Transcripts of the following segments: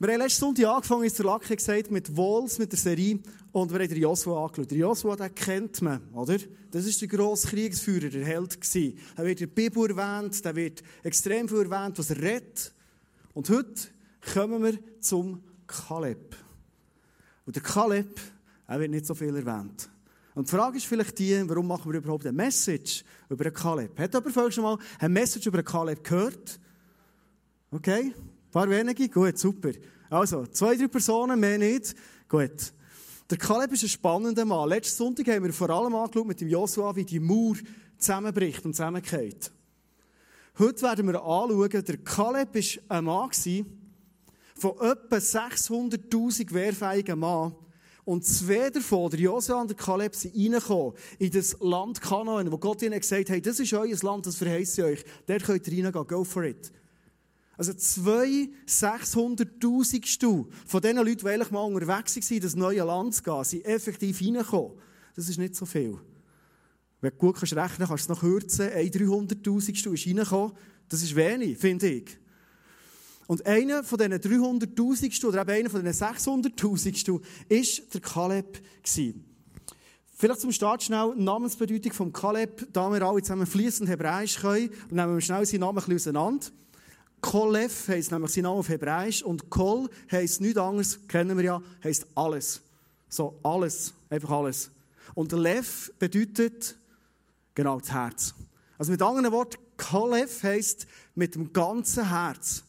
Wir haben letzten Sonntag angefangen, ist der Lacke gesagt, mit Wolves, mit der Serie. Und wir haben den Joshua angeschaut. Den Joshua, den kennt man, oder? Das war der grosse Kriegsführer, der Held. Er wird in der Bibel erwähnt, er wird extrem viel erwähnt, was er redet. Und heute kommen wir zum Kaleb. Und der Kaleb, er wird nicht so viel erwähnt. Und die Frage ist vielleicht die, warum machen wir überhaupt eine Message über einen Kaleb? Hat jemand vielleicht schon mal eine Message über einen Kaleb gehört? Okay, ein paar wenige? Gut, super. Also, 2-3 Personen, mehr nicht. Gut. Der Kaleb ist ein spannender Mann. Letzten Sonntag haben wir vor allem angeschaut mit dem Joshua, wie die Mauer zusammenbricht und zusammenfällt. Heute werden wir anschauen, der Kaleb war ein Mann von etwa 600'000 wehrfähigen Mann. Und zwei davon, der Josua und der Kaleb, sind reingekommen in das Land Kanaan, wo Gott ihnen gesagt hat, hey, das ist euer Land, das verheiße ich euch. Dort könnt ihr reingehen, go for it. Also 2 600'000 von diesen Leuten, die eigentlich mal unterwegs waren, in das neue Land zu gehen, sind effektiv reingekommen. Das ist nicht so viel. Wenn du gut rechnen kannst, kannst du es noch kürzen. 1 300'000 ist reingekommen. Das ist wenig, finde ich. Und einer von diesen 300'000 oder eben einer von diesen 600'000 war der Kaleb. Vielleicht zum Start schnell die Namensbedeutung des Kaleb. Da wir alle zusammen fließend Hebräisch können, nehmen wir schnell seinen Namen ein bisschen auseinander. Kolef heisst nämlich sein Name auf Hebräisch und Kol heisst nichts anderes, kennen wir ja, heisst alles. So, alles, einfach alles. Und Lev bedeutet genau das Herz. Also mit anderen Worten, Kaleb heisst mit dem ganzen Herz.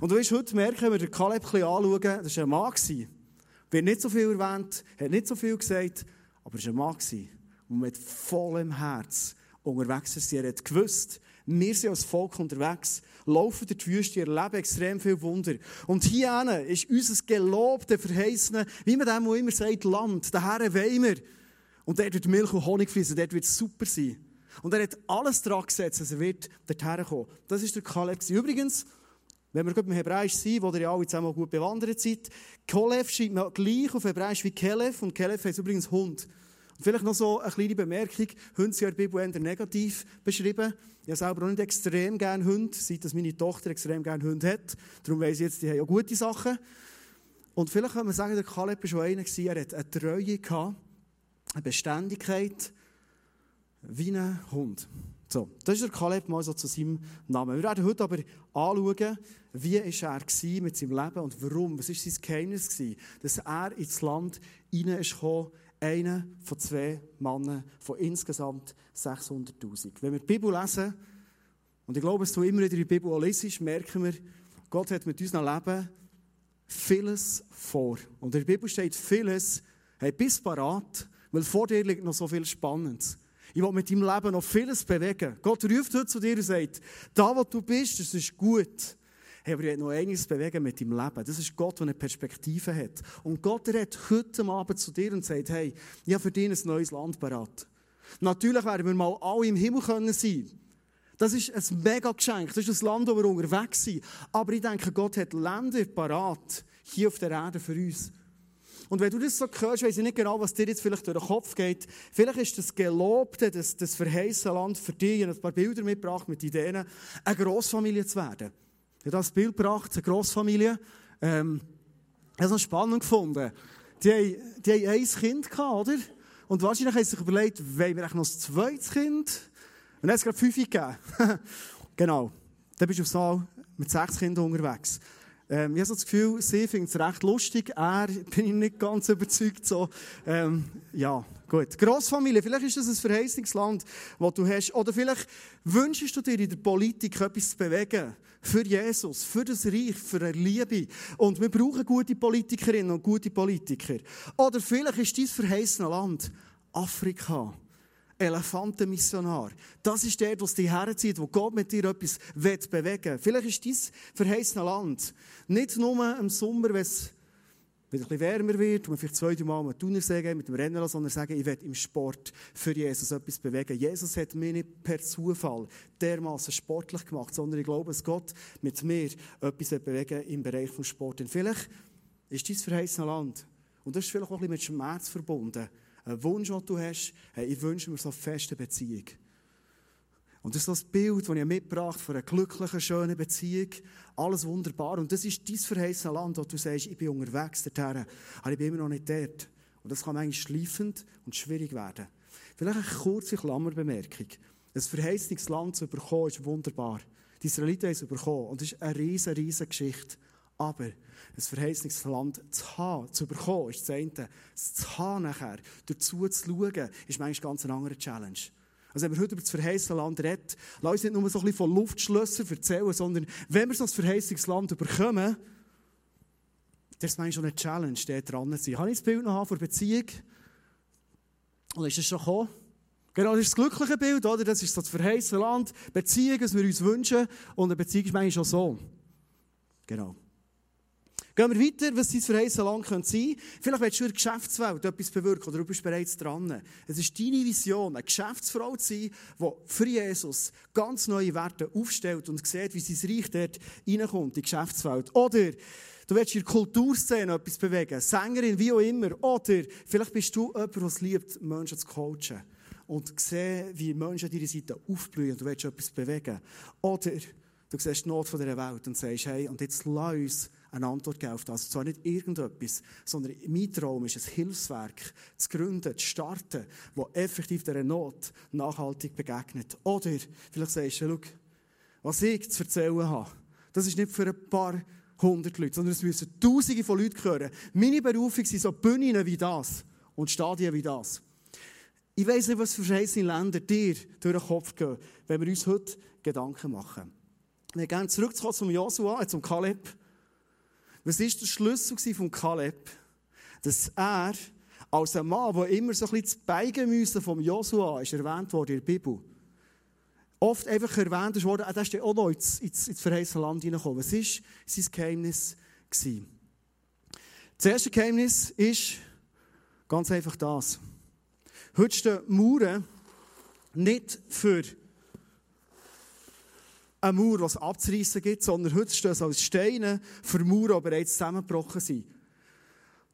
Und du wirst heute merken, wenn wir den Kaleb ein bisschen anschauen, das war ein Mann. Er wird nicht so viel erwähnt, hat nicht so viel gesagt, aber er war ein Mann, der mit vollem Herz unterwegs ist. Er hat gewusst, wir sind als Volk unterwegs, laufen durch die Wüste, erleben extrem viele Wunder. Und hier ist unser gelobte Verheißene, wie man dem, wo immer sagt, Land, daher wollen wir. Und dort wird Milch und Honig fließen, dort wird es super sein. Und er hat alles dran gesetzt, dass er wird dorthin kommen. Das war der Kaleb. Übrigens, wenn wir gerade im Hebräisch sind, wo ihr ja alle zusammen gut bewandert seid, Kaleb schreibt man gleich auf Hebräisch wie Kelef. Und Kelef heisst übrigens Hund. Und vielleicht noch so eine kleine Bemerkung. Hunde sind in der Bibel eher negativ beschrieben. Ich habe selber auch nicht extrem gerne Hunde, seit dass meine Tochter extrem gerne Hunde hat. Darum weiss ich jetzt, die haben ja gute Sachen. Und vielleicht kann man sagen, der Kaleb war schon einer, er hatte eine Treue, eine Beständigkeit wie ein Hund. So, das ist der Kaleb mal so zu seinem Namen. Wir werden heute aber anschauen, wie er mit seinem Leben und warum. Was war sein Geheimnis gewesen, dass er ins Land hineinkam, einer von zwei Männern von insgesamt 600'000. Wenn wir die Bibel lesen, und ich glaube, dass du immer wieder die Bibel auch lesest, merken wir, Gott hat mit unserem Leben vieles vor. Und in der Bibel steht vieles, hey, bist parat, weil vor dir liegt noch so viel Spannendes. Ich will mit deinem Leben noch vieles bewegen. Gott ruft heute zu dir und sagt, da, wo du bist, das ist gut. Hey, aber ich will noch einiges bewegen mit deinem Leben. Das ist Gott, der eine Perspektive hat. Und Gott redet heute Abend zu dir und sagt, hey, ich habe für dich ein neues Land parat. Natürlich werden wir mal alle im Himmel können sein. Das ist ein mega Geschenk. Das ist ein Land, wo wir unterwegs sind. Aber ich denke, Gott hat Länder parat hier auf der Erde für uns. Und wenn du das so hörst, weiss ich nicht genau, was dir jetzt vielleicht durch den Kopf geht. Vielleicht ist das Gelobte, das verheißene Land für dich, ich habe ein paar Bilder mitgebracht mit Ideen, eine Grossfamilie zu werden. Ich habe das Bild gebracht, eine Grossfamilie. Ich habe es spannend gefunden. Die haben ein Kind gehabt, oder? Und wahrscheinlich haben sie sich überlegt, wollen wir eigentlich noch ein zweites Kind? Und dann hat es gerade 5 gegeben. Genau. Dann bist du auf Saal mit 6 Kindern unterwegs. Ich habe so das Gefühl, sie findet es recht lustig, er bin ich nicht ganz überzeugt. So. Ja, gut. Grossfamilie, vielleicht ist das ein Verheißungsland, das du hast. Oder vielleicht wünschst du dir in der Politik etwas zu bewegen. Für Jesus, für das Reich, für eine Liebe. Und wir brauchen gute Politikerinnen und gute Politiker. Oder vielleicht ist dein verheißene Land Afrika. Elefantenmissionar. Das ist der, was dich herzieht, wo Gott mit dir etwas bewegen will. Vielleicht ist dein verheißene Land nicht nur im Sommer, wenn es ein bisschen wärmer wird und man vielleicht 2-3 Mal mit dem Thunersee geht, mit dem Rennen, sondern sagen, ich will im Sport für Jesus etwas bewegen. Jesus hat mich nicht per Zufall dermassen sportlich gemacht, sondern ich glaube, dass Gott mit mir etwas bewegen im Bereich des Sports. Und vielleicht ist dein verheißene Land, und das ist vielleicht auch ein bisschen mit Schmerz verbunden, ein Wunsch, den du hast, hey, ich wünsche mir so eine feste Beziehung. Und das ist das Bild, das ich mitgebracht habe, von einer glücklichen, schönen Beziehung. Alles wunderbar. Und das ist dein verheißene Land, wo du sagst, ich bin unterwegs dorthin, aber ich bin immer noch nicht dort. Und das kann eigentlich schleifend und schwierig werden. Vielleicht eine kurze Klammerbemerkung. Ein verheißenes Land zu bekommen, ist wunderbar. Die Israeliten haben es bekommen. Und das ist eine riesige Geschichte. Aber ein verheißenes Land zu haben, zu bekommen, ist das eine. Es zu haben nachher, dazu zu schauen, ist manchmal ganz eine andere Challenge. Also wenn wir heute über das verheißene Land reden, lass uns nicht nur so ein bisschen von Luftschlössern erzählen, sondern wenn wir so ein verheißenes Land bekommen, das ist manchmal schon eine Challenge, da dran zu sein. Habe ich das Bild noch von der Beziehung? Oder ist das schon gekommen? Genau, das ist das glückliche Bild, oder? Das ist so das verheißene Land, Beziehung, was wir uns wünschen. Und eine Beziehung ist manchmal schon so. Genau. Gehen wir weiter, was dein verheißene Land sein könnte. Vielleicht willst du in der Geschäftswelt etwas bewirken oder du bist bereits dran. Es ist deine Vision, eine Geschäftsfrau zu sein, die für Jesus ganz neue Werte aufstellt und sieht, wie sein Reich dort reinkommt, in die Geschäftswelt. Oder du willst in der Kulturszene etwas bewegen, Sängerin, wie auch immer. Oder vielleicht bist du jemand, der es liebt, Menschen zu coachen und siehst, wie Menschen an deiner Seite aufblühen und du willst etwas bewegen. Oder du siehst die Not dieser Welt und sagst, hey, und jetzt lass uns eine Antwort geben auf das. Und zwar nicht irgendetwas, sondern mein Traum ist, ein Hilfswerk zu gründen, zu starten, das effektiv dieser Not nachhaltig begegnet. Oder vielleicht sagst du, schau, was ich zu erzählen habe, das ist nicht für ein paar 100 Leute, sondern es müssen Tausende von Leuten hören. Meine Berufung sind so Bühnen wie das und Stadien wie das. Ich weiss nicht, was für verheißene Länder dir durch den Kopf gehen, wenn wir uns heute Gedanken machen. Wir gehen zurück zum Josua, zum Kaleb. Was war der Schlüssel von Kaleb? Dass er als ein Mann, der immer so ein bisschen das Beigemüse von Josua ist erwähnt worden in der Bibel, oft einfach erwähnt wurde, er ist auch noch ins verheißene Land hineingekommen. Was war sein Geheimnis? Das erste Geheimnis ist ganz einfach das. Heute stehen Mauern nicht für eine Mauer, die es abzureissen gibt, sondern heute stehen es als Steine für Mauern, die bereits zusammengebrochen sind.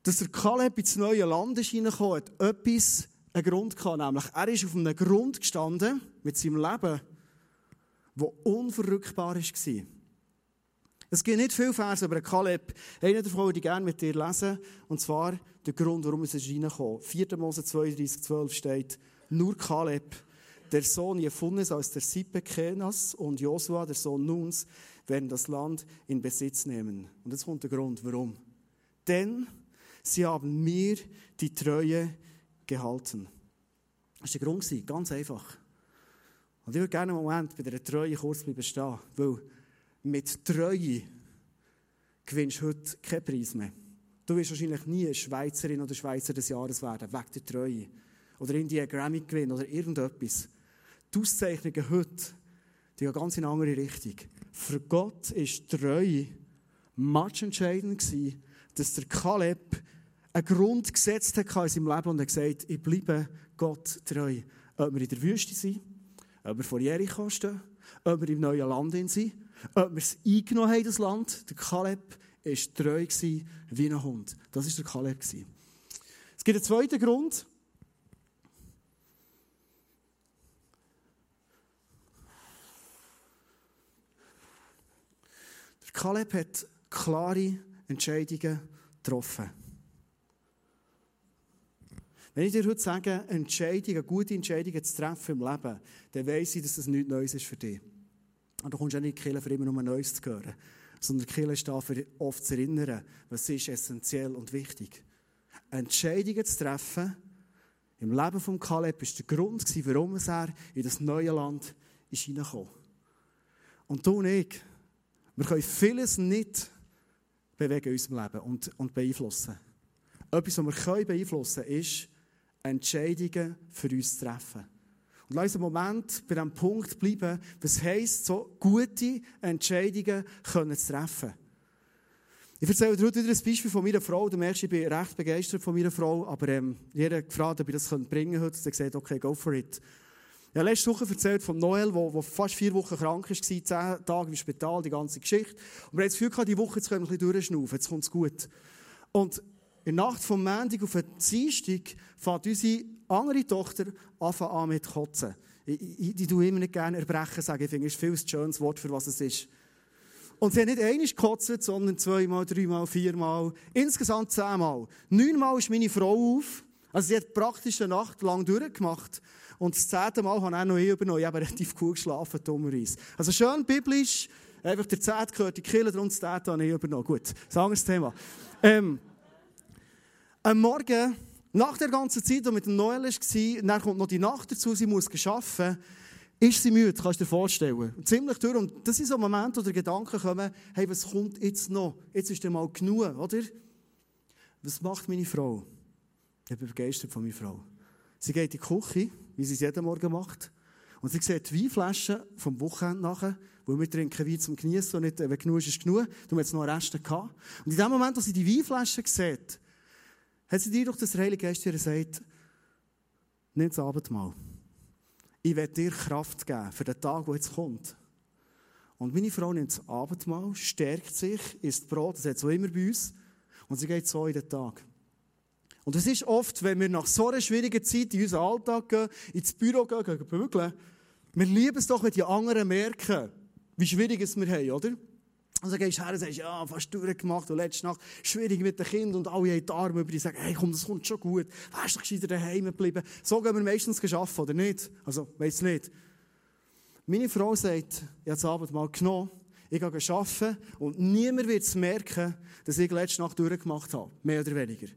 Dass der Kaleb ins neue Land hineingekommen ist, hat etwas einen Grund gehabt, nämlich er ist auf einem Grund gestanden mit seinem Leben, der unverrückbar war. Es gibt nicht viele Verse über Kaleb. Einen davon würde ich gerne mit dir lesen, und zwar der Grund, warum es reingekommen ist. 4. Mose 32,12 steht, nur Kaleb, der Sohn Jefunnes aus der Sippe Kenas und Josua, der Sohn Nuns, werden das Land in Besitz nehmen. Und jetzt kommt der Grund, warum. Denn sie haben mir die Treue gehalten. Das war der Grund, ganz einfach. Und ich würde gerne einen Moment bei dieser Treue kurz bleiben stehen, weil mit Treue gewinnst du heute keinen Preis mehr. Du wirst wahrscheinlich nie eine Schweizerin oder Schweizer des Jahres werden, wegen der Treue. Oder irgendwie einen Grammy gewinnen oder irgendetwas. Die Auszeichnungen heute, die gehen ganz in eine andere Richtung. Für Gott war Treue matchentscheidend gewesen, dass der Kaleb einen Grund gesetzt hat in seinem Leben und hat gesagt, ich bleibe Gott treu. Ob wir in der Wüste sind, ob wir vor Jericho stehen, ob wir im neuen Land sind, ob wir es eingenommen haben, das Land. Der Kaleb war treu gewesen, wie ein Hund. Das war der Kaleb gewesen. Es gibt einen zweiten Grund. Der Kaleb hat klare Entscheidungen getroffen. Wenn ich dir heute sage, Entscheidungen, gute Entscheidungen zu treffen im Leben, dann weiss ich, dass das nichts Neues ist für dich. Und du kommst auch nicht in die Kirche, für immer nur Neues zu hören, sondern die Kirche ist da, für oft zu erinnern, was ist essentiell und wichtig. Entscheidungen zu treffen im Leben von Kaleb war der Grund, warum er in das neue Land hineingekommen ist. Und du und ich, wir können vieles nicht bewegen in unserem Leben und beeinflussen. Etwas, was wir beeinflussen können, ist, Entscheidungen für uns zu treffen. Und lass uns einen Moment bei diesem Punkt bleiben, was heisst, so gute Entscheidungen können zu treffen. Ich erzähle dir heute wieder ein Beispiel von meiner Frau. Du merkst, ich bin recht begeistert von meiner Frau, aber jeder gefragt, ob ich das heute bringen könnte, und er gesagt, okay, go for it. Ich habe letzte Woche erzählt von Noel, der fast 4 Wochen krank war, 10 Tage im Spital, die ganze Geschichte. Und wir hatten das Gefühl, die Woche jetzt können wir ein bisschen durchschnaufen, jetzt kommt es gut. Und in der Nacht vom Montag auf den Dienstag fängt unsere andere Tochter an mit Kotzen. Ich tue immer nicht gerne Erbrechen sagen. Ich finde, es ist viel zu schönes Wort, für was es ist. Und sie haben nicht einmal gekotzt, sondern 2-mal, 3-mal, 4-mal, insgesamt 10-mal. 9-mal ist meine Frau auf. Also sie hat praktisch eine Nacht lang durchgemacht. Und das 10. Mal habe auch noch ich übernommen. Ich habe relativ gut geschlafen, dummerweise. Also schön biblisch. Einfach der 10. gehört in die Kirche, darum das 10. habe ich übernommen. Gut, das ist ein anderes Thema. Am Morgen, nach der ganzen Zeit, die mit dem Noel war, dann kommt noch die Nacht dazu, sie muss arbeiten. Ist sie müde, kannst du dir vorstellen. Ziemlich durch. Und das ist so ein Moment, wo der Gedanke kommt, hey, was kommt jetzt noch? Jetzt ist mal genug, oder? Was macht meine Frau? Ich bin begeistert von meiner Frau. Sie geht in die Küche, wie sie es jeden Morgen macht. Und sie sieht die Weinflaschen vom Wochenende nachher, weil wir trinken Wein zum Genießen und nicht, wenn genug ist, ist genug. Du hast noch Reste gehabt. Und in dem Moment, wo sie die Weinflaschen sieht, hat sie dir durch das Heilige Geist gesagt, nimm das Abendmahl. Ich werde dir Kraft geben für den Tag, der jetzt kommt. Und meine Frau nimmt das Abendmahl, stärkt sich, isst Brot, das hat so immer bei uns. Und sie geht so in den Tag. Und es ist oft, wenn wir nach so einer schwierigen Zeit in unseren Alltag gehen, ins Büro gehen, bügeln, wir lieben es doch, wenn die anderen merken, wie schwierig es wir haben, oder? Und dann gehst du her und sagst, ja, fast durchgemacht und letzte Nacht schwierig mit den Kindern und alle haben die Arme über dich sagen, hey komm, das kommt schon gut, wärst du gescheiter daheim geblieben. So gehen wir meistens arbeiten, oder nicht? Also, weiss nicht. Meine Frau sagt, ich habe das Abendmahl genommen, ich gehe arbeiten und niemand wird es merken, dass ich letzte Nacht durchgemacht habe, mehr oder weniger.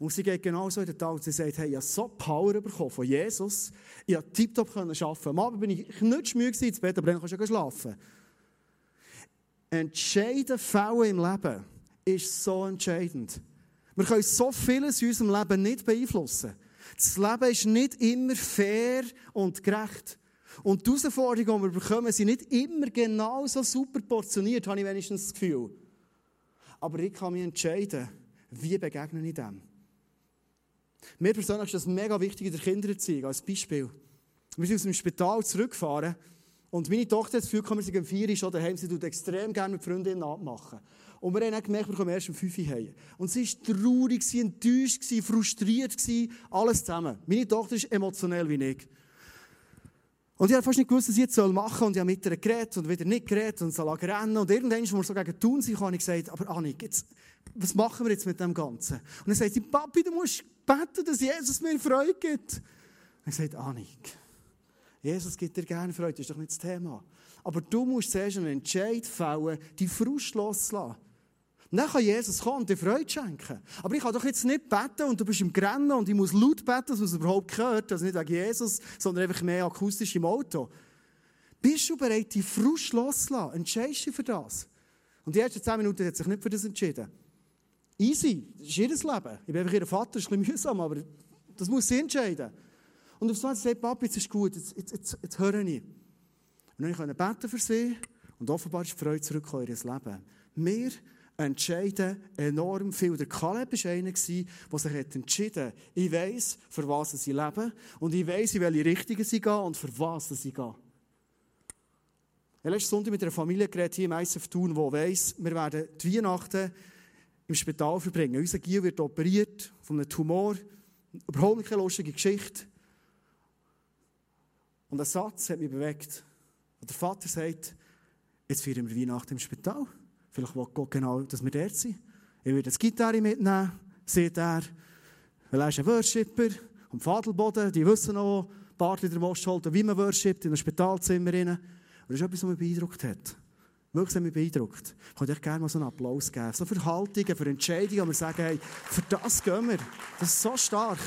Und sie geht genau so in den Tag und sie sagt, hey, ich habe so Power bekommen von Jesus, ich konnte tiptop arbeiten. Am Abend bin ich nicht schmügig ins Bett, aber dann kannst du ja schlafen. Entscheidende Fälle im Leben ist so entscheidend. Wir können so vieles in unserem Leben nicht beeinflussen. Das Leben ist nicht immer fair und gerecht. Und die Herausforderungen, die wir bekommen, sind nicht immer genau so super portioniert, habe ich wenigstens das Gefühl. Aber ich kann mich entscheiden, wie begegne ich dem. Mir persönlich ist das mega wichtig in der Kindererziehung, als Beispiel. Wir sind aus dem Spital zurückgefahren und meine Tochter hat das Gefühl, wir sind um 4 Uhr schon daheim, sie tut extrem gerne mit Freundinnen abmachen. Und wir haben dann gemerkt, wir kommen erst um 5 Uhr heim. Und sie war traurig, enttäuscht, frustriert, alles zusammen. Meine Tochter ist emotional wie ich. Und ich habe fast nicht gewusst, was sie jetzt machen soll. Und ich habe mit ihr geredet und wieder nicht geredet und sie lag rennen. Und irgendwann, als wir so gegen Thun sind, habe ich gesagt, aber Annik, jetzt, was machen wir jetzt mit dem Ganzen? Und dann sagt sie, Papi, du musst beten, dass Jesus mir Freude gibt. Und ich sagte, Annik, Jesus gibt dir gerne Freude, das ist doch nicht das Thema. Aber du musst zuerst einen Entscheid fällen, die Frust loszulassen. Dann kann Jesus kommen und dir Freude schenken. Aber ich kann doch jetzt nicht beten und du bist im Grennen und ich muss laut beten, dass man es überhaupt hört. Also nicht wegen Jesus, sondern einfach mehr akustisch im Auto. Bist du bereit, die Frust loszulassen? Entscheidest du für das? Und die ersten 10 Minuten hat sich nicht für das entschieden. Easy, das ist ihr Leben. Ich bin einfach ihr Vater, das ist ein bisschen mühsam, aber das muss sie entscheiden. Und auf einmal sagt Papi, jetzt ist gut, jetzt höre ich. Und dann konnte ich beten für sie und offenbar ist die Freude zurückgekommen in ihr Leben. Wir entscheiden enorm viel. Der Kaleb war einer, der sich entschieden hat. Ich weiss, für was sie leben und ich weiss, in welche Richtung sie gehen und für was sie gehen. Ich habe letzten Sonntag mit einer Familie geredet, hier im ICF Thun, die weiss, wir werden die Weihnachten im Spital verbringen. Unser Giel wird operiert von einem Tumor. Überhaupt keine lustige Geschichte. Und ein Satz hat mich bewegt. Und der Vater sagt, jetzt feiern wir Weihnachten im Spital. Vielleicht will Gott genau, dass wir dort sind. Ich werde eine Gitarre mitnehmen, seht er. Weil er ist ein Worshipper. Am Fadelboden, die wissen noch, Bartli der Most holt, wie man worshipt, in einem Spitalzimmer. Und das ist etwas, was mich beeindruckt hat. Wirklich hat mich beeindruckt. Ich würde euch gerne mal so einen Applaus geben. So für Haltungen, für Entscheidungen, wo wir sagen, hey, für das gehen wir. Das ist so stark.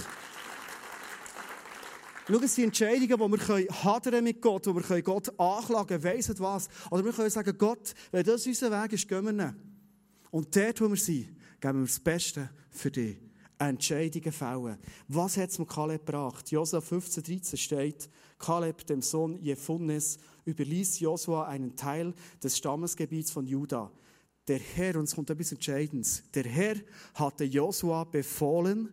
Schau, es sind Entscheidungen, wo wir hadern mit Gott, wo wir Gott anklagen, weiss nicht was. Oder wir können sagen, Gott, wenn das unser Weg ist, gehen wir ihn. Und dort, wo wir sind, geben wir das Beste für dich. Entscheidungen fällen. Was hat es mit Kaleb gebracht? Josua 15,13 steht, Kaleb, dem Sohn Jefunnes, überließ Josua einen Teil des Stammesgebiets von Juda. Der Herr, und es kommt etwas Entscheidendes, der Herr hatte Josua befohlen,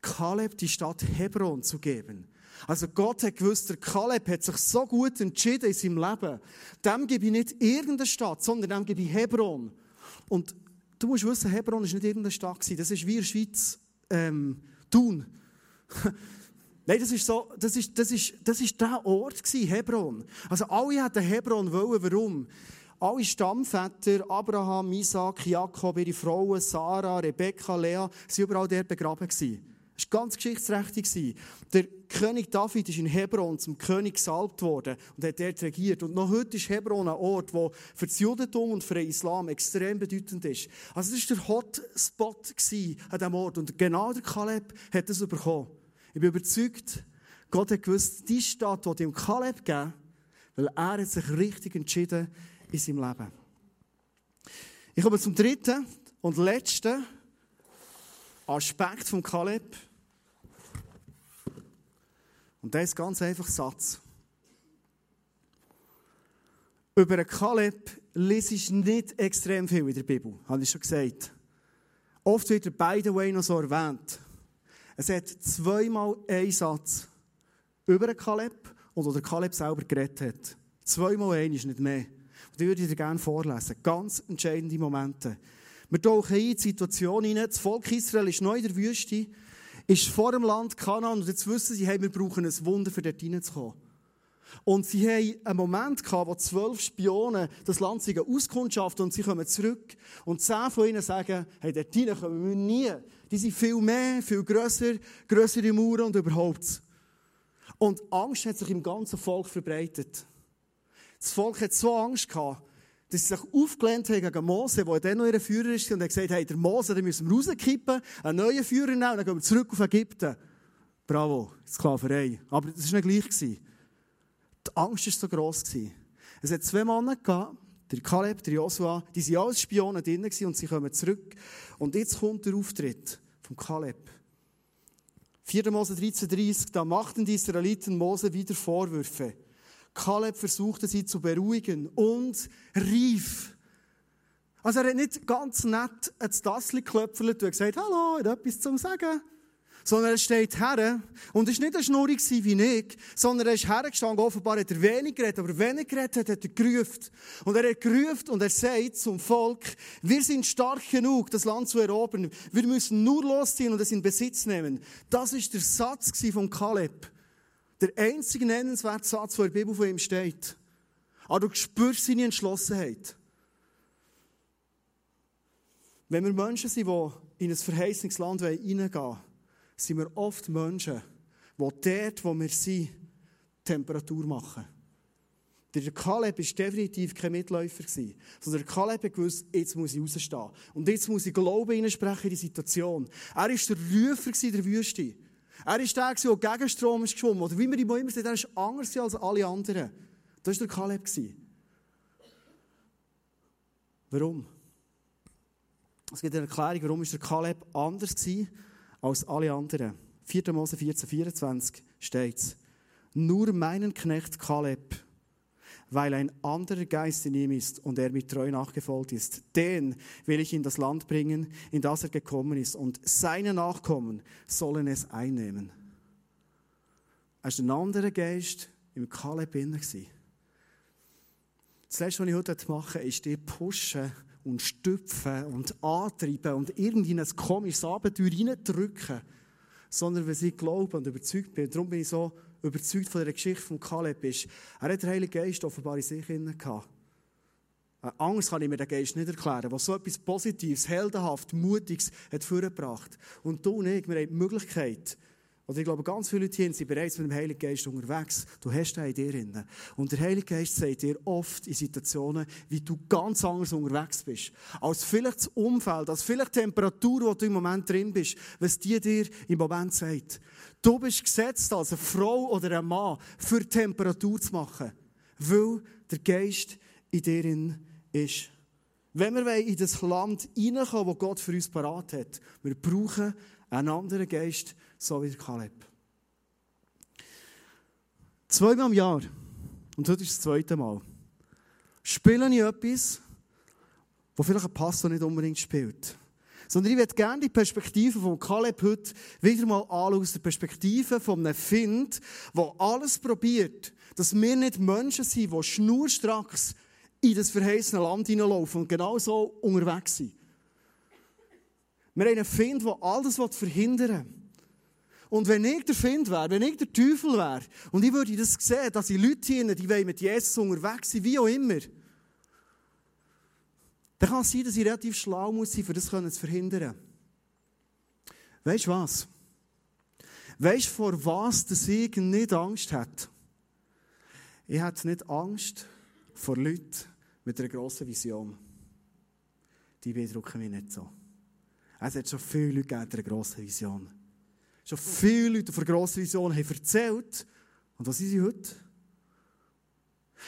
Kaleb die Stadt Hebron zu geben. Also Gott hat gewusst, der Kaleb hat sich so gut entschieden in seinem Leben. Dem gebe ich nicht irgendeine Stadt, sondern dem gebe ich Hebron. Und du musst wissen, Hebron war nicht irgendeine Stadt. Das ist wie in der Schweiz Thun. Nein, das ist so, das ist der Ort gewesen, Hebron. Also alle hätten Hebron wollen, warum? Alle Stammväter, Abraham, Isaac, Jakob, ihre Frauen, Sarah, Rebekka, Lea, waren überall dort begraben gewesen. Das war ganz geschichtsträchtig. Der König David ist in Hebron zum König gesalbt worden und hat dort regiert. Und noch heute ist Hebron ein Ort, der für das Judentum und für den Islam extrem bedeutend ist. Also das war der Hotspot an diesem Ort. Und genau der Kaleb hat das bekommen. Ich bin überzeugt, Gott hat gewusst, die Stadt die ihm Kaleb gegeben, weil er hat sich richtig entschieden in seinem Leben. Ich komme zum dritten und letzten Aspekt von Kaleb. Und das ist ganz einfach ein Satz. Über einen Kaleb lese ich nicht extrem viel in der Bibel, habe ich schon gesagt. Oft wird er, by the way, noch so erwähnt. Es hat zweimal einen Satz über einen Kaleb und der Kaleb selber geredet hat. Zweimal einen, nicht mehr. Und ich würde dir gerne vorlesen. Ganz entscheidende Momente. Wir tauchen ein in die Situation hinein. Das Volk Israel ist neu in der Wüste, ist vor dem Land Kanaan. Und jetzt wissen sie, hey, wir brauchen ein Wunder, um dort hineinzukommen. Und sie haben einen Moment gehabt, wo 12 Spionen das Land auskundschaften und sie kommen zurück. Und 10 von ihnen sagen, hey, dort hinein kommen wir nie. Die sind viel mehr, viel grösser, grössere Mauern und überhaupt. Und Angst hat sich im ganzen Volk verbreitet. Das Volk hat so Angst gehabt, dass sie sich aufgelehnt haben gegen Mose, der dann noch ihr Führer ist, und hat gesagt, hey, der Mose, den müssen wir rauskippen, einen neuen Führer nehmen, und dann gehen wir zurück auf Ägypten. Bravo, Sklaverei. Aber das war nicht gleich. Die Angst war so gross. Es hat 2 Männer gehabt, der Kaleb, der Josua, die waren alle Spionen drin und sie kommen zurück. Und jetzt kommt der Auftritt vom Kaleb. 4. Mose 13,30, da machten die Israeliten Mose wieder Vorwürfe. Kaleb versuchte sie zu beruhigen und rief. Also er hat nicht ganz nett ein Tassli geklöpfelt und gesagt, hallo, ich habe etwas zu sagen. Sondern er steht her und es war nicht ein Schnurri wie ich, sondern er ist hergestanden, offenbar hat er wenig geredet, aber wenn er geredet hat, hat er gerufen. Und er hat gerufen und er sagt zum Volk, wir sind stark genug, das Land zu erobern, wir müssen nur losziehen und es in Besitz nehmen. Das war der Satz von Kaleb. Der einzige nennenswerte Satz, der in der Bibel von ihm steht. Aber du spürst seine Entschlossenheit. Wenn wir Menschen sind, die in ein verheißenes Land hineingehen wollen, sind wir oft Menschen, die dort, wo wir sind, Temperatur machen. Der Kaleb war definitiv kein Mitläufer, sondern der Kaleb wusste, jetzt muss ich rausstehen. Und jetzt muss ich Glauben hineinsprechen in die Situation. Er war der Rufer der Wüste. Er ist der, der gegen Strom ist geschwommen. Oder wie wir immer sehen, er ist anders als alle anderen. Das war der Kaleb. Warum? Es gibt eine Erklärung, warum der Kaleb anders war als alle anderen. 4. Mose 14,24 steht es. Nur meinen Knecht Kaleb, weil ein anderer Geist in ihm ist und er mit Treu nachgefolgt ist. Den will ich in das Land bringen, in das er gekommen ist. Und seine Nachkommen sollen es einnehmen. Es war ein anderer Geist im Kaleb inne. Das Letzte, was ich heute machen wollte, ist die pushen und stüpfen und antreiben und irgendwie in ein komisches Abenteuer reindrücken. Sondern weil ich glaube und überzeugt bin. Darum bin ich so überzeugt von der Geschichte von Kaleb ist, er hat den Heiligen Geist offenbar in sich hinein gehabt. Angst kann ich mir den Geist nicht erklären, was so etwas Positives, Heldenhaft, Mutiges hat vorgebracht. Und du und ich, wir haben die Möglichkeit, oder ich glaube, ganz viele Leute hier sind bereits mit dem Heiligen Geist unterwegs. Du hast ihn in dir drin. Und der Heilige Geist sagt dir oft in Situationen, wie du ganz anders unterwegs bist. Als vielleicht das Umfeld, als vielleicht die Temperatur, wo du im Moment drin bist, was die dir im Moment sagt. Du bist gesetzt als eine Frau oder ein Mann, für die Temperatur zu machen. Weil der Geist in dir drin ist. Wenn wir in das Land hineinkommen, das Gott für uns parat hat, wir brauchen einen anderen Geist, so wie der Kaleb. 2-mal im Jahr, und heute ist das 2. Mal, spiele ich etwas, wo vielleicht ein Pastor nicht unbedingt spielt. Sondern ich würde gerne die Perspektive von Kaleb heute wieder mal anschauen, aus der Perspektive von einem Find, der alles probiert, dass wir nicht Menschen sind, die schnurstracks in das verheißene Land hineinlaufen und genau so unterwegs sind. Wir haben einen Find, der alles verhindern will. Und wenn ich der Find wäre, wenn ich der Teufel wäre, und ich würde das sehen, dass die Leute hier, die mit Jesus unterwegs sind, wie auch immer, dann kann es sein, dass ich relativ schlau muss sein, um das zu verhindern. Weißt du was? Weißt du, vor was der Sieg nicht Angst hat? Ich hatte nicht Angst vor Leuten mit einer grossen Vision. Die beeindrucken mich nicht so. Es hat schon viele Leute gegeben mit einer grossen Vision. Schon viele Leute von grossen Visionen haben erzählt. Und was sind sie heute?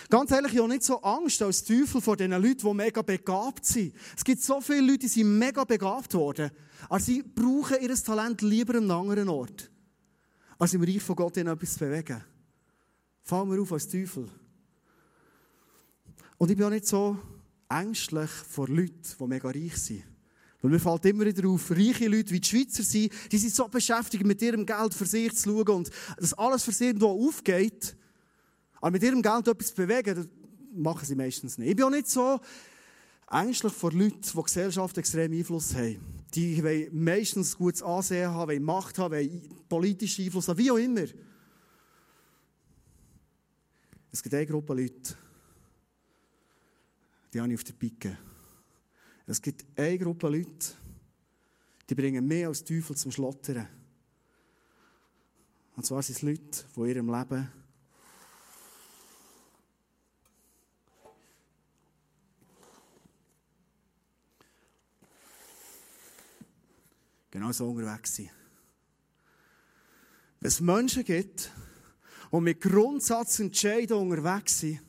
Ganz ehrlich, ich habe nicht so Angst als Teufel vor diesen Leuten, die mega begabt sind. Es gibt so viele Leute, die sind mega begabt worden. Aber sie brauchen ihr Talent lieber an einem anderen Ort, als im Reich von Gott ihnen etwas zu bewegen. Fallen wir auf als Teufel. Und ich bin auch nicht so ängstlich vor Leuten, die mega reich sind. Weil mir fällt immer wieder auf, reiche Leute wie die Schweizer sind, die sind so beschäftigt, mit ihrem Geld für sich zu schauen und dass alles für sie aufgeht. Aber mit ihrem Geld etwas zu bewegen, das machen sie meistens nicht. Ich bin auch nicht so ängstlich vor Leuten, die Gesellschaft extrem Einfluss haben. Die wollen meistens gutes Ansehen haben, wollen Macht haben, wollen politischen Einfluss haben, wie auch immer. Es gibt eine Gruppe Leute, die habe ich auf der Picke. Es gibt eine Gruppe Leute, die bringen mehr als Teufel zum Schlottern. Und zwar sind es Leute, die in ihrem Leben genau so unterwegs sind. Wenn es Menschen gibt, die mit Grundsatzentscheidungen unterwegs sind,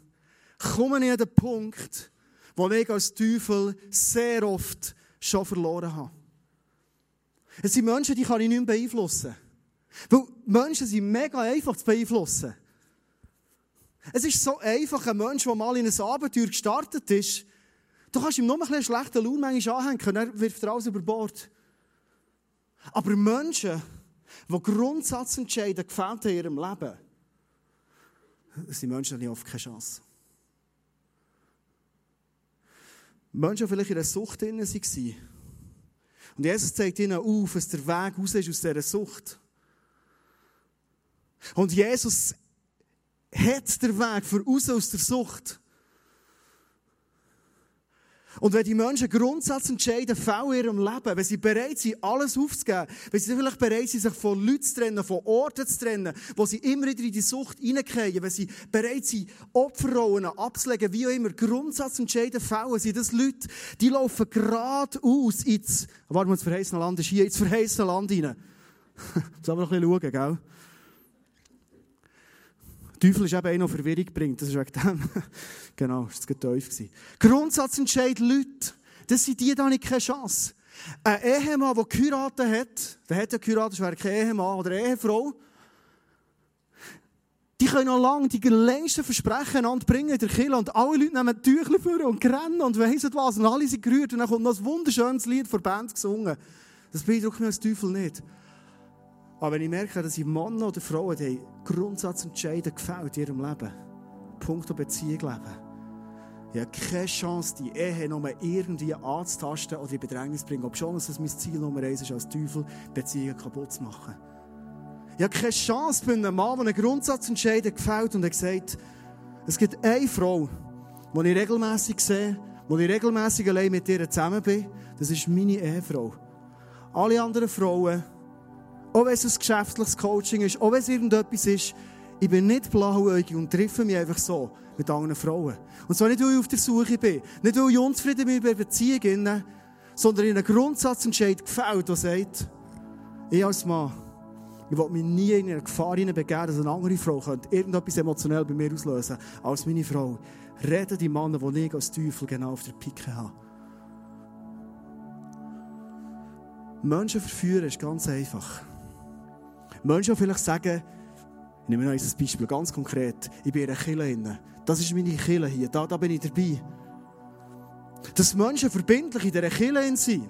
kommen wir an den Punkt, wo ich als Teufel sehr oft schon verloren habe. Es sind Menschen, die kann ich nicht mehr beeinflussen. Weil Menschen sind mega einfach zu beeinflussen. Es ist so einfach, ein Mensch, der mal in ein Abenteuer gestartet ist, du kannst ihm nur einen schlechten Laune manchmal anhängen können, er wirft alles über Bord. Aber Menschen, die Grundsatzentscheidungen gefällt haben in ihrem Leben, das sind Menschen, die oft keine Chance. Menschen, die vielleicht in einer Sucht drin waren. Und Jesus zeigt ihnen auf, dass der Weg raus ist aus dieser Sucht. Und Jesus hat den Weg für raus aus der Sucht. Und wenn die Menschen Grundsatzentscheiden fällen in ihrem Leben, wenn sie bereit sind, alles aufzugeben, wenn sie vielleicht bereit sind, sich von Leuten zu trennen, von Orten zu trennen, wo sie immer wieder in die Sucht hineingehen, wenn sie bereit sind, Opferrollen abzulegen, wie auch immer, Grundsatzentscheiden fällen, sind das Leute, die laufen geradeaus ins, warte mal, das verheißene Land ist hier, ins verheißene Land hinein. Jetzt aber noch ein bisschen schauen, gell? Teufel ist eben einer, der Verwirrung bringt. Das ist wegen dem. Genau, das war der Teufel. Grundsatzentscheid, Leute, das sind die, die haben keine Chance. Ein Ehemann, der geheiratet hat, der hat ja geheiratet, das wäre kein Ehemann oder Ehefrau, die können noch lange die längsten Versprechen anbringen in der Kirche und alle Leute nehmen Tüchlein vor und rennen und weiss was und alle sind gerührt und dann kommt noch ein wunderschönes Lied von der Band gesungen. Das beeindruckt mich als Teufel nicht. Aber wenn ich merke, dass ich Männer oder Frauen, die Grundsatzentscheidungen gefällt in ihrem Leben, punkto Beziehung leben, ich habe keine Chance, die Ehe nur irgendwie anzutasten oder in Bedrängnis zu bringen, ob schon es mein Ziel Nummer 1 ist, als Teufel Beziehungen kaputt zu machen. Ich habe keine Chance, bei einem Mann, der eine Grundsatzentscheidung gefällt und er sagt, es gibt eine Frau, die ich regelmässig sehe, wo ich regelmässig allein mit ihr zusammen bin, das ist meine Ehefrau. Alle anderen Frauen, auch wenn es ein geschäftliches Coaching ist, auch wenn es irgendetwas ist, ich bin nicht blauäugig und treffe mich einfach so mit anderen Frauen. Und zwar nicht, weil ich auf der Suche bin, nicht, weil ich unzufrieden bin mit einer Beziehung, sondern in einem Grundsatzentscheid gefällt, der sagt, ich als Mann, ich will mich nie in eine Gefahr begeben, dass eine andere Frau könnte irgendetwas emotionell bei mir auslösen könnte, als meine Frau. Reden die Männer, die ich als Teufel genau auf der Picke habe. Menschen verführen ist ganz einfach. Menschen vielleicht sagen, ich nehme noch ein Beispiel, ganz konkret, ich bin in einer Kirche, das ist meine Kirche hier, da bin ich dabei. Dass Menschen verbindlich in dieser Kirche sind,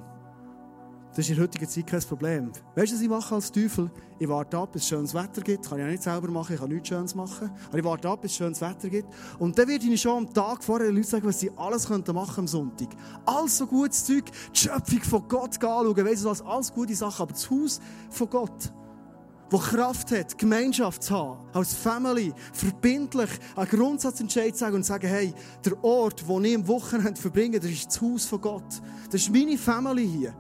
das ist in der heutigen Zeit kein Problem. Weißt du, was ich mache als Teufel? Ich warte ab, bis es schönes Wetter gibt. Das kann ich auch nicht selber machen, ich kann nichts Schönes machen. Aber ich warte ab, bis es schönes Wetter gibt. Und dann werde ich schon am Tag vorher Leute sagen, was sie alles machen könnten am Sonntag. Alles so gutes Zeug, die Schöpfung von Gott anschauen, weißt du was, alles gute Sachen, aber das Haus von Gott. die Kraft hat, Gemeinschaft zu haben, als Family, verbindlich einen Grundsatzentscheid zu sagen und zu sagen, hey, der Ort, wo ich am Wochenende verbringe, das ist das Haus von Gott. Das ist meine Family hier.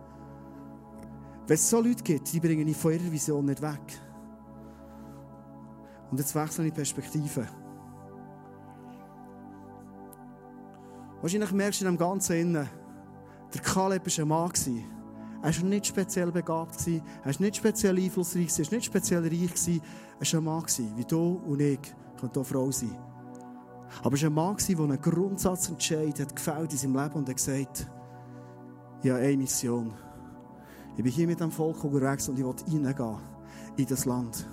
Wenn es so Leute gibt, die bringe ich von ihrer Vision nicht weg. Und jetzt wechsle ich die Perspektive. Wahrscheinlich merkst du in dem Ganzen innen, der Kaleb war ein Mann. Er war nicht speziell begabt, er war nicht speziell einflussreich, er war nicht speziell reich, er war ein Mann, wie du und ich, könnte auch Frau sein. Aber er war ein Mann, der einen Grundsatzentscheid hat gefällt in seinem Leben und hat gesagt, ich habe eine Mission. Ich bin hier mit dem Volk unterwegs und ich will hineingehen in das Land.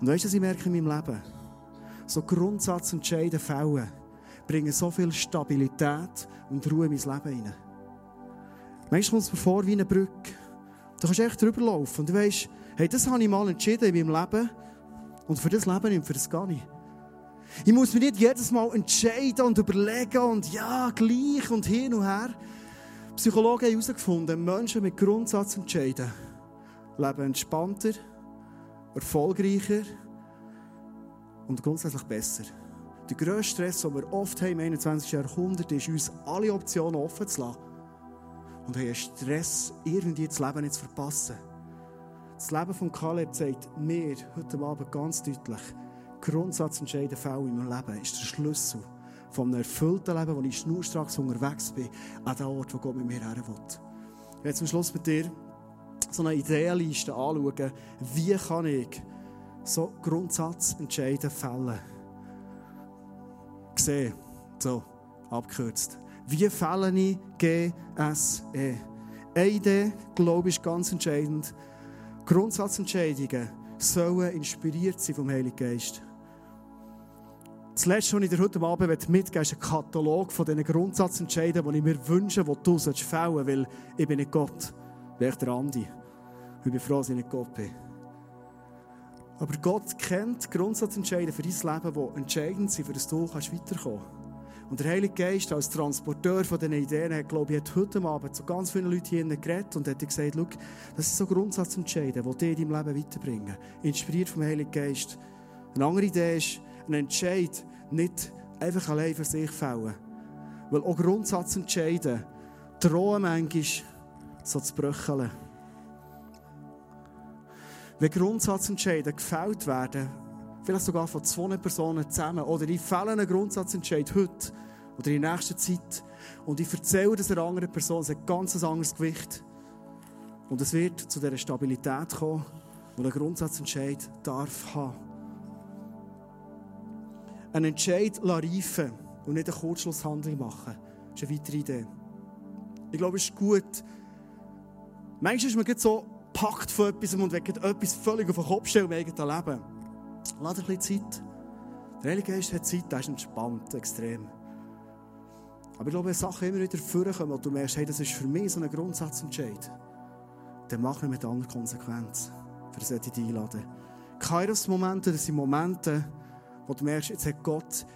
Und weißt du, was ich merke in meinem Leben? So Grundsatzentscheide fällen bringen so viel Stabilität und Ruhe in mein Leben hinein. Manchmal kommt es mir vor wie eine Brücke. Da kannst du echt drüber laufen und du weißt, hey, das habe ich mal entschieden in meinem Leben und für das Leben und für das gar nicht. Ich muss mich nicht jedes Mal entscheiden und überlegen und ja, gleich und hin und her. Psychologen haben herausgefunden, Menschen mit Grundsatzentscheiden leben entspannter, erfolgreicher und grundsätzlich besser. Der grösste Stress, den wir oft haben im 21. Jahrhundert, ist, uns alle Optionen offen zu lassen. Und haben Stress, irgendwie das Leben nicht zu verpassen. Das Leben von Kaleb sagt mir heute Abend ganz deutlich, Grundsatzentscheiden fällen in meinem Leben ist der Schlüssel von einem erfüllten Leben, wo ich schnurstracks unterwegs bin, an den Ort, wo Gott mit mir her will. Ich werde zum Schluss mit dir so eine Ideenliste anschauen, wie kann ich so Grundsatzentscheiden fällen. Gesehen, so, abgekürzt. Wie fälle ich GSE? Eine Idee, glaube ich, ist ganz entscheidend. Grundsatzentscheidungen sollen inspiriert sein vom Heiligen Geist. Das Letzte, was ich dir heute Abend mitgeben ist ein Katalog von diesen Grundsatzentscheidungen, die ich mir wünsche, die du fällen sollst, weil ich bin nicht Gott. Vielleicht der Andi. Ich bin froh, dass ich nicht Gott bin. Aber Gott kennt Grundsatzentscheidungen für dein Leben, die entscheidend sind, für das du weiterkommen kannst. Und der Heilige Geist als Transporteur von diesen Ideen hat, glaube ich, hat heute Abend zu ganz vielen Leuten hier geredet und hat gesagt, schau, das sind so Grundsatzentscheidungen, die dich in deinem Leben weiterbringen. Inspiriert vom Heiligen Geist. Eine andere Idee ist, einen Entscheid nicht einfach allein für sich fällen. Weil auch Grundsatzentscheiden drohen manchmal so zu bröcheln. Wenn Grundsatzentscheiden gefällt werden, vielleicht sogar von zwei Personen zusammen, oder ich fälle einen Grundsatzentscheid heute oder in der nächsten Zeit und ich erzähle das einer anderen Person, es hat ganz anderes Gewicht. Und es wird zu dieser Stabilität kommen, die ein Grundsatzentscheid darf haben. Einen Entscheid reifen und nicht eine Kurzschlusshandlung machen. Das ist eine weitere Idee. Ich glaube, es ist gut. Manchmal ist man so gepackt von etwas und will etwas völlig auf den Kopf stellen im eigenen Leben. Lass dir ein bisschen Zeit. Der Heilige Geist hat Zeit, der ist entspannt, extrem. Aber ich glaube, wenn Sachen immer wieder vorkommen und du merkst, hey, das ist für mich so ein Grundsatzentscheid, dann mach nicht mit anderen Konsequenzen. Für das hätte ich dich einladen. Kairos-Momente, das sind Momente, wo du merkst, jetzt hat Gott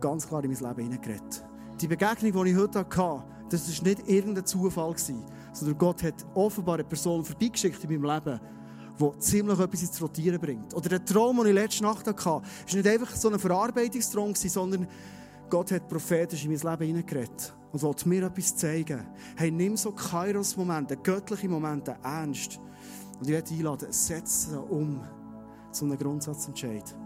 ganz klar in mein Leben hineingeredet. Die Begegnung, die ich heute hatte, das war nicht irgendein Zufall, sondern Gott hat offenbar eine Person vorbeigeschickt in meinem Leben, die ziemlich etwas ins Rotieren bringt. Oder der Traum, den ich letzte Nacht hatte, war nicht einfach so ein Verarbeitungstraum, sondern Gott hat prophetisch in mein Leben hineingeredet und wollte mir etwas zeigen. Hey, nimm so Kairos-Momente, göttliche Momente ernst. Und ich werde dich einladen, setze sie um zu einem Grundsatzentscheid.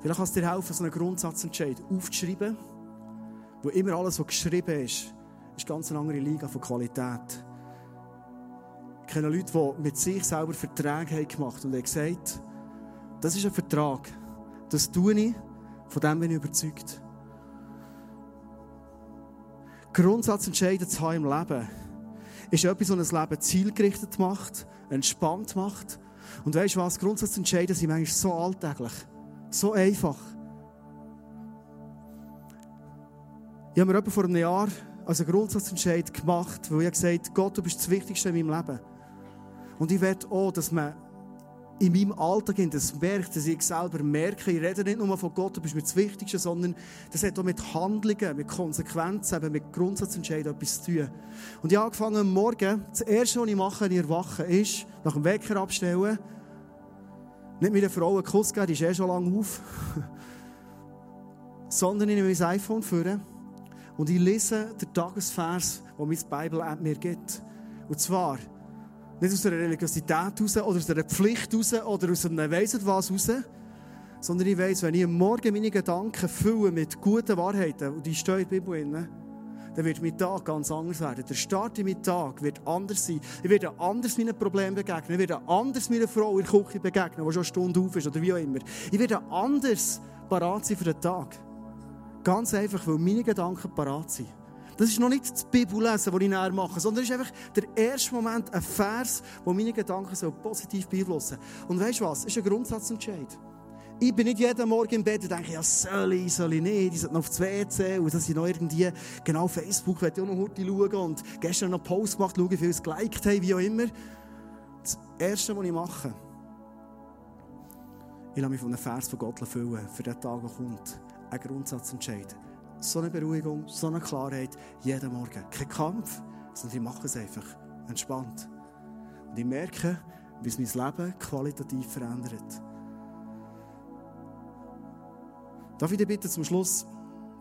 Vielleicht kann es dir helfen, so einen Grundsatzentscheid aufzuschreiben, wo immer alles, was geschrieben ist ganz eine andere Liga von Qualität. Ich kenne Leute, die mit sich selber Verträge haben gemacht und haben gesagt, das ist ein Vertrag, das tue ich, von dem bin ich überzeugt. Grundsatzentscheide zu haben im Leben ist etwas, was ein Leben zielgerichtet macht, entspannt macht. Und weißt du was, Grundsatzentscheide sind manchmal so alltäglich. So einfach. Ich habe mir etwa vor einem Jahr als einen Grundsatzentscheid gemacht, weil ich gesagt habe, Gott, du bist das Wichtigste in meinem Leben. Und ich werde auch, dass man in meinem Alltag das merkt, dass ich selber merke, ich rede nicht nur von Gott, du bist mir das Wichtigste, sondern das hat auch mit Handlungen, mit Konsequenzen, mit Grundsatzentscheiden etwas zu tun. Und ich habe angefangen am Morgen, das Erste, was ich mache, wenn ich erwache, ist, nach dem Wecker abstellen, Nicht mit einer Frau einen Kuss geben, die ist schon lange auf. Sondern ich nehme mein iPhone vor und ich lese den Tagesvers, den meine Bible-App mir gibt. Und zwar nicht aus einer Religiosität heraus oder aus einer Pflicht heraus oder aus einem weiss was heraus, sondern ich weiss, wenn ich am Morgen meine Gedanken fülle mit guten Wahrheiten und die stehen in der Bibel drin, dann wird mein Tag ganz anders werden. Der Start in meinem Tag wird anders sein. Ich werde anders meinen Problemen begegnen. Ich werde anders meiner Frau in der Küche begegnen, die schon eine Stunde auf ist oder wie auch immer. Ich werde anders parat sein für den Tag. Ganz einfach, weil meine Gedanken parat sind. Das ist noch nicht das Bibellesen, das ich näher mache, sondern es ist einfach der erste Moment, ein Vers, der meine Gedanken so positiv beeinflussen soll. Und weißt du was? Es ist ein Grundsatzentscheid. Ich bin nicht jeden Morgen im Bett und denke, ja, soll ich nicht, ich sollte noch aufs WC und dass ich noch irgendwie, genau, Facebook will ich auch noch heute schauen und gestern noch Post gemacht, schauen, wie viele es geliked haben, wie auch immer. Das Erste, was ich mache, ich lasse mich von einem Vers von Gott füllen, für den Tag, der kommt. Ein Grundsatzentscheid. So eine Beruhigung, so eine Klarheit, jeden Morgen. Kein Kampf, sondern ich mache es einfach entspannt. Und ich merke, wie es mein Leben qualitativ verändert. Darf ich dir bitten zum Schluss,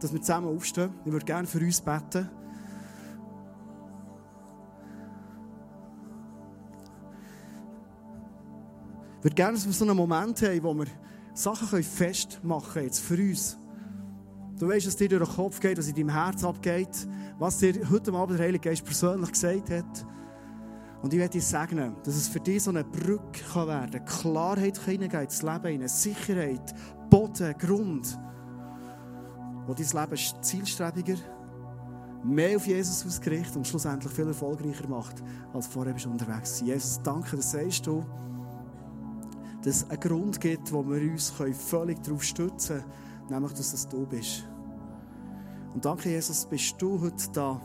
dass wir zusammen aufstehen? Ich würde gerne für uns beten. Ich würde gerne, dass wir so einen Moment haben, wo wir Sachen festmachen können, jetzt für uns. Du weißt, was dir durch den Kopf geht, was in deinem Herz abgeht, was dir heute Abend der Heilige Geist persönlich gesagt hat. Und ich werde dich segnen, dass es für dich so eine Brücke kann werden, Klarheit hineingehen, ins Leben hinein, Sicherheit, Boden, Grund, wo dein Leben zielstrebiger, mehr auf Jesus ausgerichtet und schlussendlich viel erfolgreicher macht, als vorher bist du unterwegs. Jesus, danke, das sagst du, dass es einen Grund gibt, wo wir uns völlig darauf stützen können, nämlich, dass es du bist. Und danke, Jesus, bist du heute da.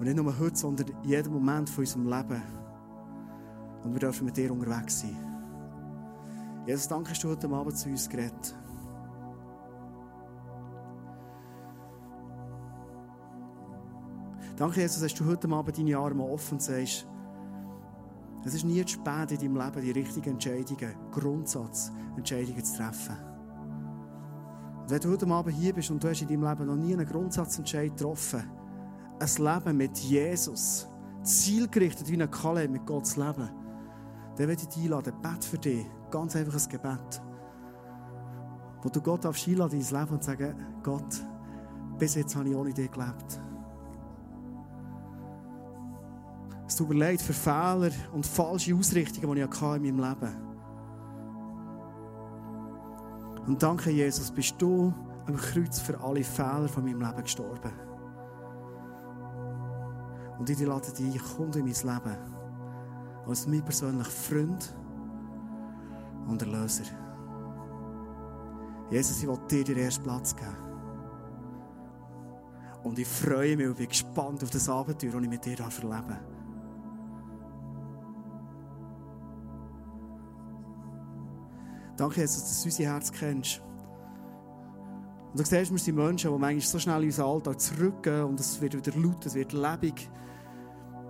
Und nicht nur heute, sondern in jedem Moment von unserem Leben. Und wir dürfen mit dir unterwegs sein. Jesus, danke, dass du heute Abend zu uns geredet. Danke, Jesus, dass du heute Abend deine Arme offen und sagst, es ist nie zu spät in deinem Leben, die richtigen Entscheidungen, Grundsatzentscheidungen zu treffen. Und wenn du heute Abend hier bist und du hast in deinem Leben noch nie einen Grundsatzentscheid getroffen, ein Leben mit Jesus, zielgerichtet wie ein Kaleb mit Gottes Leben, dann will ich dich einladen, Bett für dich, ganz einfach ein Gebet, wo du Gott einladen darfst in dein Leben und sagen, Gott, bis jetzt habe ich ohne dich gelebt. Es tut mir leid für Fehler und falsche Ausrichtungen, die ich in meinem Leben hatte. Und danke, Jesus, bist du am Kreuz für alle Fehler von meinem Leben gestorben. Und ich lade dich ein, komm in mein Leben als mein persönlicher Freund und Erlöser. Jesus, ich will dir den ersten Platz geben. Und ich freue mich und bin gespannt auf das Abenteuer, das ich mit dir erleben darf. Danke, Jesus, dass du unser Herz kennst. Und du siehst, wir sind Menschen, die manchmal so schnell in unseren Alltag zurückgehen und es wird wieder laut, es wird lebendig.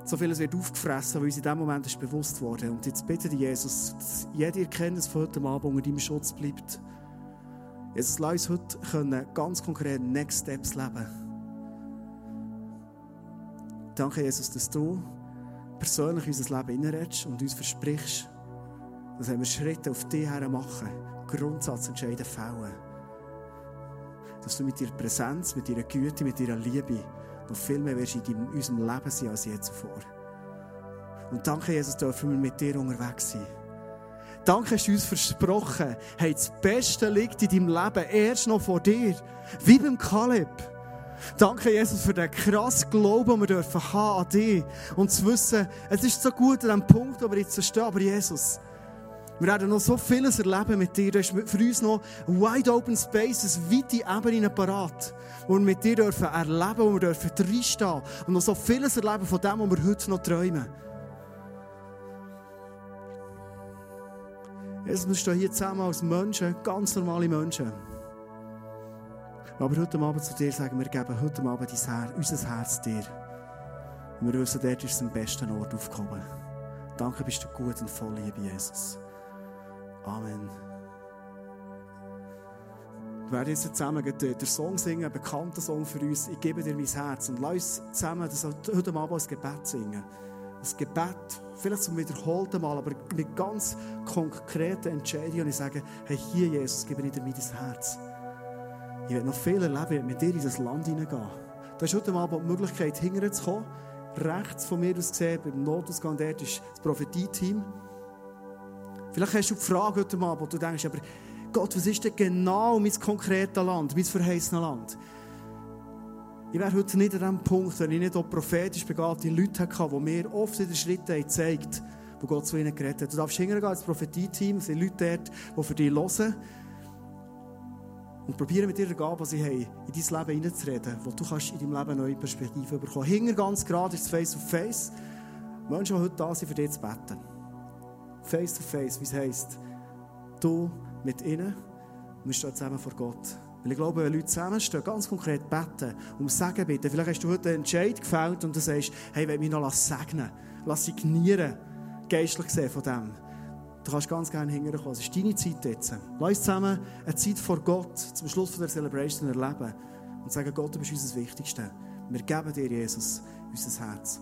So vieles wird aufgefressen, weil uns in diesem Moment ist bewusst wurde. Und jetzt bitte dich, Jesus, dass jede Erkenntnis von heute Abend unter deinem Schutz bleibt. Jesus, lass uns heute können ganz konkret Next Steps leben. Danke, Jesus, dass du persönlich in unser Leben hineinredest und uns versprichst, dass wir Schritte auf dich her machen, Grundsatzentscheide fällen. Dass du mit deiner Präsenz, mit deiner Güte, mit deiner Liebe noch viel mehr wirst in unserem Leben sein als je zuvor. Und danke, Jesus, dürfen wir mit dir unterwegs sein. Danke, hast du uns versprochen, hey, das Beste liegt in deinem Leben erst noch vor dir, wie beim Kaleb. Danke, Jesus, für den krassen Glauben, den wir dürfen haben an dich und zu wissen, es ist so gut an dem Punkt, wo wir jetzt stehen, aber Jesus, wir werden noch so vieles erleben mit dir. Du hast für uns noch wide open spaces, weite Ebenen parat, wo wir mit dir dürfen erleben, wo wir dürfen reinstehen und noch so vieles erleben von dem, was wir heute noch träumen. Jesus, wir stehen hier zusammen als Menschen, ganz normale Menschen. Aber heute Abend zu dir sagen, wir geben heute Abend unser Herz dir. Und wir wissen, dort ist es am besten Ort aufgekommen. Danke, bist du gut und voll Liebe, Jesus. Amen. Wir werden jetzt zusammen den Song singen, einen bekannten Song für uns. Ich gebe dir mein Herz. Und lass uns zusammen das heute Abend als Gebet singen. Das Gebet, vielleicht zum wiederholten Mal, aber mit ganz konkreten Entscheidungen. Und ich sage, hey, hier, Jesus, gebe ich dir mein Herz. Ich werde noch viel erleben, ich werde mit dir in das Land hineingehen. Da ist heute Abend die Möglichkeit, hinterher zu kommen. Rechts von mir aus gesehen, beim Notausgang, dort ist das Prophetie-Team. Vielleicht hast du die Frage heute Abend, wo du denkst, aber Gott, was ist denn genau mein konkretes Land, mein verheißenes Land? Ich wäre heute nicht an dem Punkt, wenn ich nicht auch prophetisch begabte Leute hatte, die mir oft in den Schritten gezeigt haben, wo Gott zu ihnen geredet hat. Du darfst hingehen als Prophetie-Team, es sind Leute dort, die für dich hören. Und probiere mit ihrer Gabe, was sie haben, in dein Leben hineinzureden, wo du kannst in deinem Leben neue Perspektiven bekommen. Hinter ganz gerade ist Face to Face. Menschen, die heute da sind, für dich zu beten. Face to Face, wie es heisst, du mit ihnen, wir stehen zusammen vor Gott. Weil ich glaube, wenn Leute zusammenstehen, ganz konkret beten, um Segen bitten. Vielleicht hast du heute einen Entscheid gefällt und du sagst, hey, ich will mich noch segnen, lass signieren, geistlich gesehen von dem. Du kannst ganz gerne hinterherkommen. Es ist deine Zeit jetzt. Lass uns zusammen eine Zeit vor Gott zum Schluss der Celebration erleben und sagen, Gott, du bist uns das Wichtigste. Wir geben dir, Jesus, unser Herz.